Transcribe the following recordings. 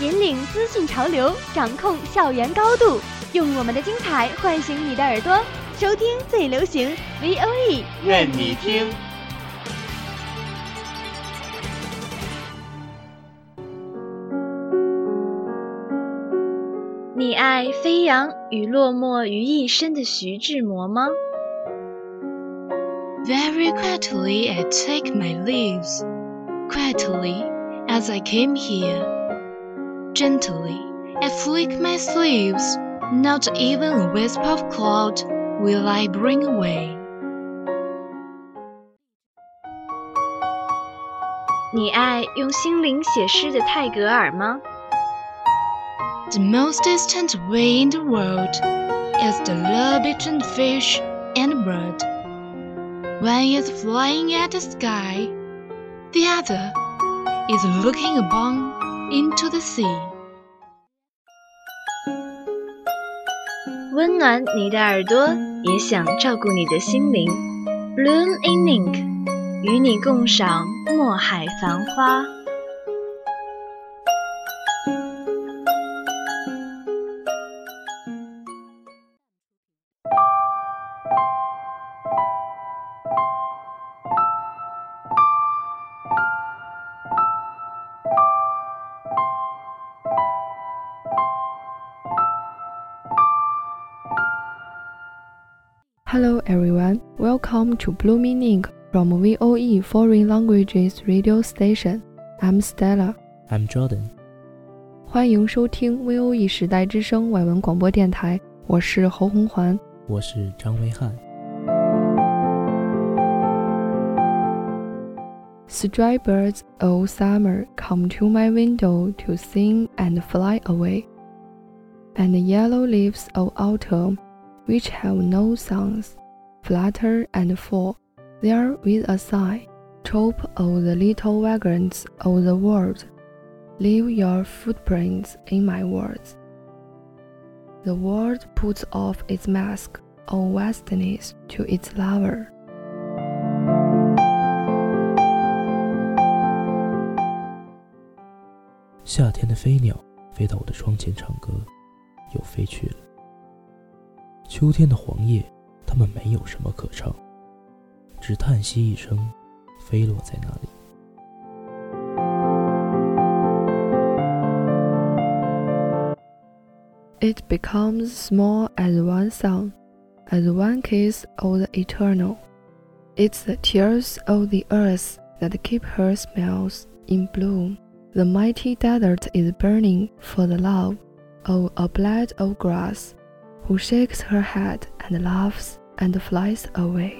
引领资讯潮流，掌控校园高度，用我们的精彩唤醒你的耳朵，收听最流行 VOE， 愿你听。你爱飞扬与落寞于一身的徐志摩吗？ Very quietly I take my leaves, quietly as I came here.Gently, I flick my sleeves, not even a wisp of cloud will I bring away. 你爱用心灵写诗的泰戈尔吗？ The most distant way in the world is the love between fish and bird. One is flying at the sky, the other is looking upon into the sea. 温暖你的耳朵，也想照顾你的心灵。 Bloom in Ink， 与你共赏墨海繁花。Hello everyone, welcome to Bloom in Ink from VOE Foreign Languages Radio Station. I'm Stella. I'm Jordan. 欢迎收听 VOE 时代之声外文广播电台，我是侯红环，我是张威汉。Stray birds all summer come to my window to sing and fly away, and the yellow leaves all autumn.Which have no songs, flutter and fall, there with a sigh, trope all the little vagrants of the world, leave your footprints in my words. The world puts off its mask of vastness to its lover. 夏天的飞鸟飞到我的窗前唱歌，又飞去了。秋天的黄叶，它们没有什么可唱，只叹息一声，飞落在那里。It becomes small as one song, as one kiss of the eternal. It's the tears of the earth that keep her smiles in bloom. The mighty desert is burning for the love of a blade of grass.Who shakes her head and laughs and flies away.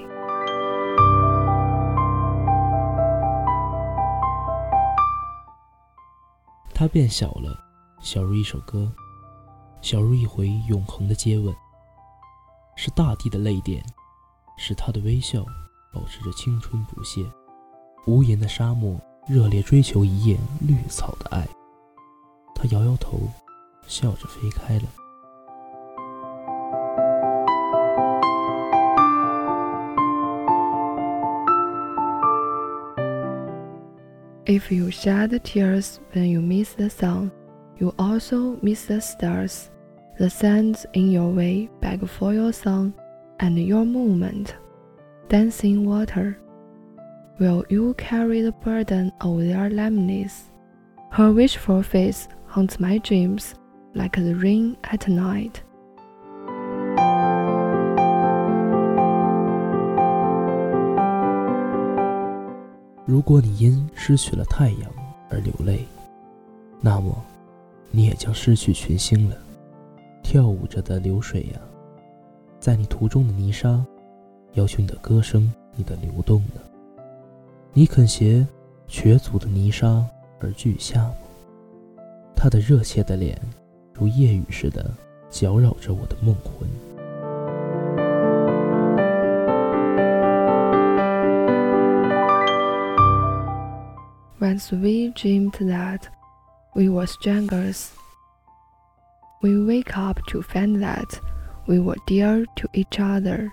它变小了，小如一首歌，小如一回永恒的接吻，是大地的泪点，使它的微笑保持着青春不懈。无言的沙漠热烈追求一眼绿草的爱，它摇摇头，笑着飞开了。If you shed the tears when you miss the sun, you also miss the stars. The sands in your way beg for your song and your movement, dancing water. Will you carry the burden of their lameness? Her wishful face haunts my dreams like the rain at night.如果你因失去了太阳而流泪，那么你也将失去群星了。跳舞着的流水呀，在你途中的泥沙，要求你的歌声，你的流动呢？你肯携瘸足的泥沙而俱下吗？他的热切的脸，如夜雨似的，搅扰着我的梦魂。Once we dreamed that we were strangers, we wake up to find that we were dear to each other.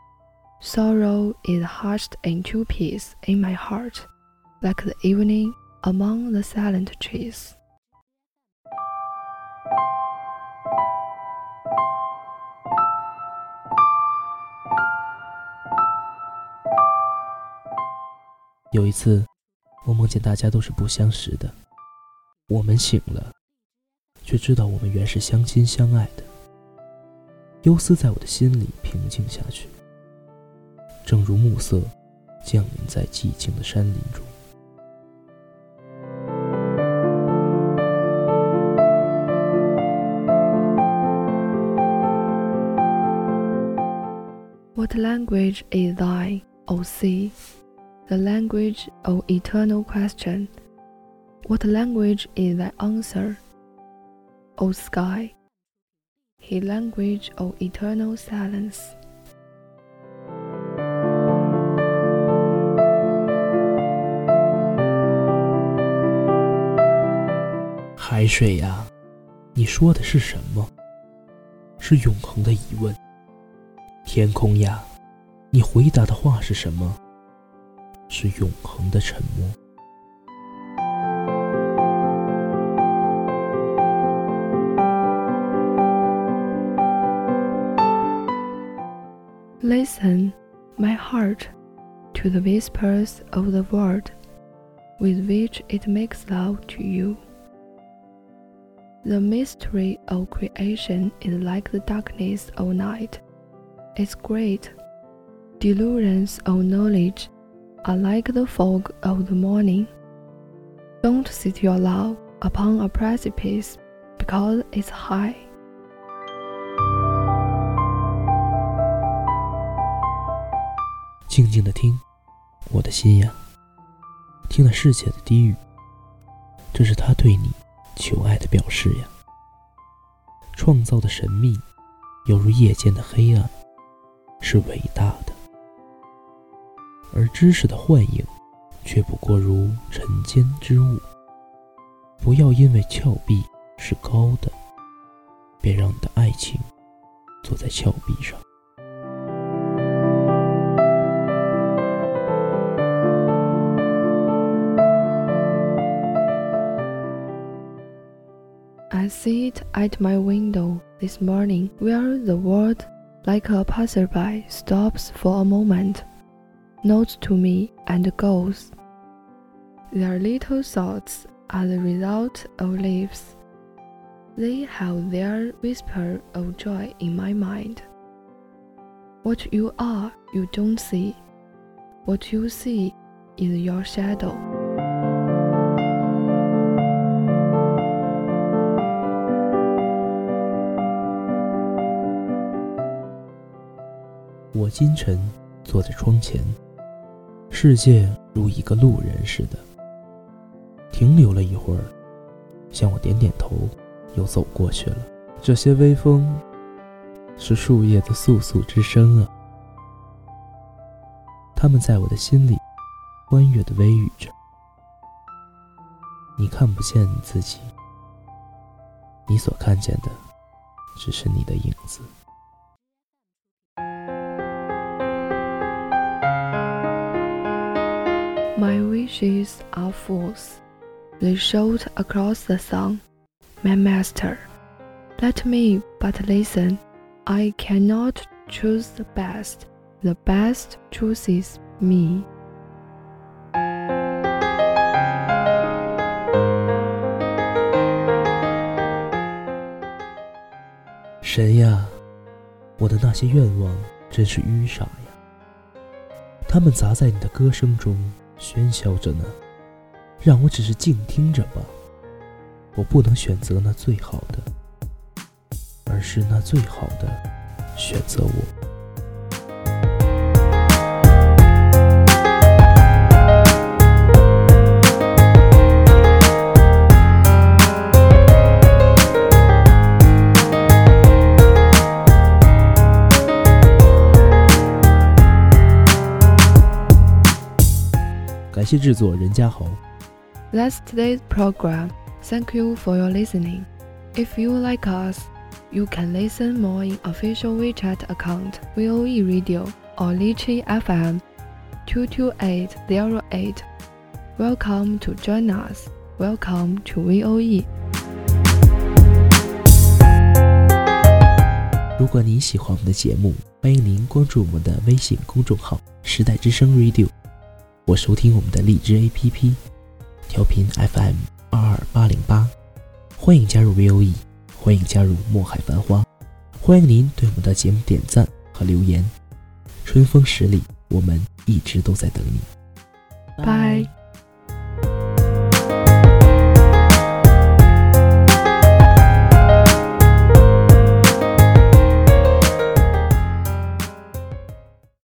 Sorrow is hushed into peace in my heart, like the evening among the silent trees.有一次，我梦见大家都是不相识的，我们醒了，却知道我们原是相亲相爱的。忧思在我的心里平静下去，正如暮色降临在寂静的山林中。What language is thine, O sea?The language of eternal question. What language is thy answer, O sky? The language of eternal silence. 海水呀，你说的是什么？是永恒的疑问。天空呀，你回答的话是什么？是永恒的沉默。Listen, my heart, to the whispers of the world, with which it makes love to you. The mystery of creation is like the darkness of night. Its great delusions of knowledge.Are like the fog of the morning. Don't sit your love upon a precipice because it's high. 静静地听，我的心呀，听了世界的低语，这是他对你求爱的表示呀。创造的神秘，犹如夜间的黑暗，是伟大的。而知识的幻影，却不过如尘间之物。不要因为峭壁是高的，便让你的爱情坐在峭壁上。I sit at my window this morning, where the world, like a passerby, stops for a moment.Nods to me and goes. Their little thoughts are the result of leaves. They have their whisper of joy in my mind. What you are, you don't see. What you see is your shadow. 我今晨坐在窗前，世界如一个路人似的，停留了一会儿，向我点点头，又走过去了。这些微风，是树叶的簌簌之声啊，它们在我的心里欢悦地微语着。你看不见你自己，你所看见的，只是你的影子。My wishes are false. They shout across the sun, My master, let me but listen. I cannot choose the best. The best chooses me. 神呀，我的那些愿望真是愚傻呀，它们砸在你的歌声中喧嚣着呢，让我只是静听着吧。我不能选择那最好的，而是那最好的选择我。西制作任嘉豪。That's today's program. Thank you for your listening. If you like us, you can listen more in official WeChat account VOE Radio or Lychee FM 22808. Welcome to join us. Welcome to VOE. 如果您喜欢我们的节目，欢迎您关注我们的微信公众号时代之声 Radio 或收听我们的荔枝 APP 调频 FM22808。 欢迎加入 VOE， 欢迎加入墨海繁花，欢迎您对我们的节目点赞和留言。春风十里，我们一直都在等你。拜。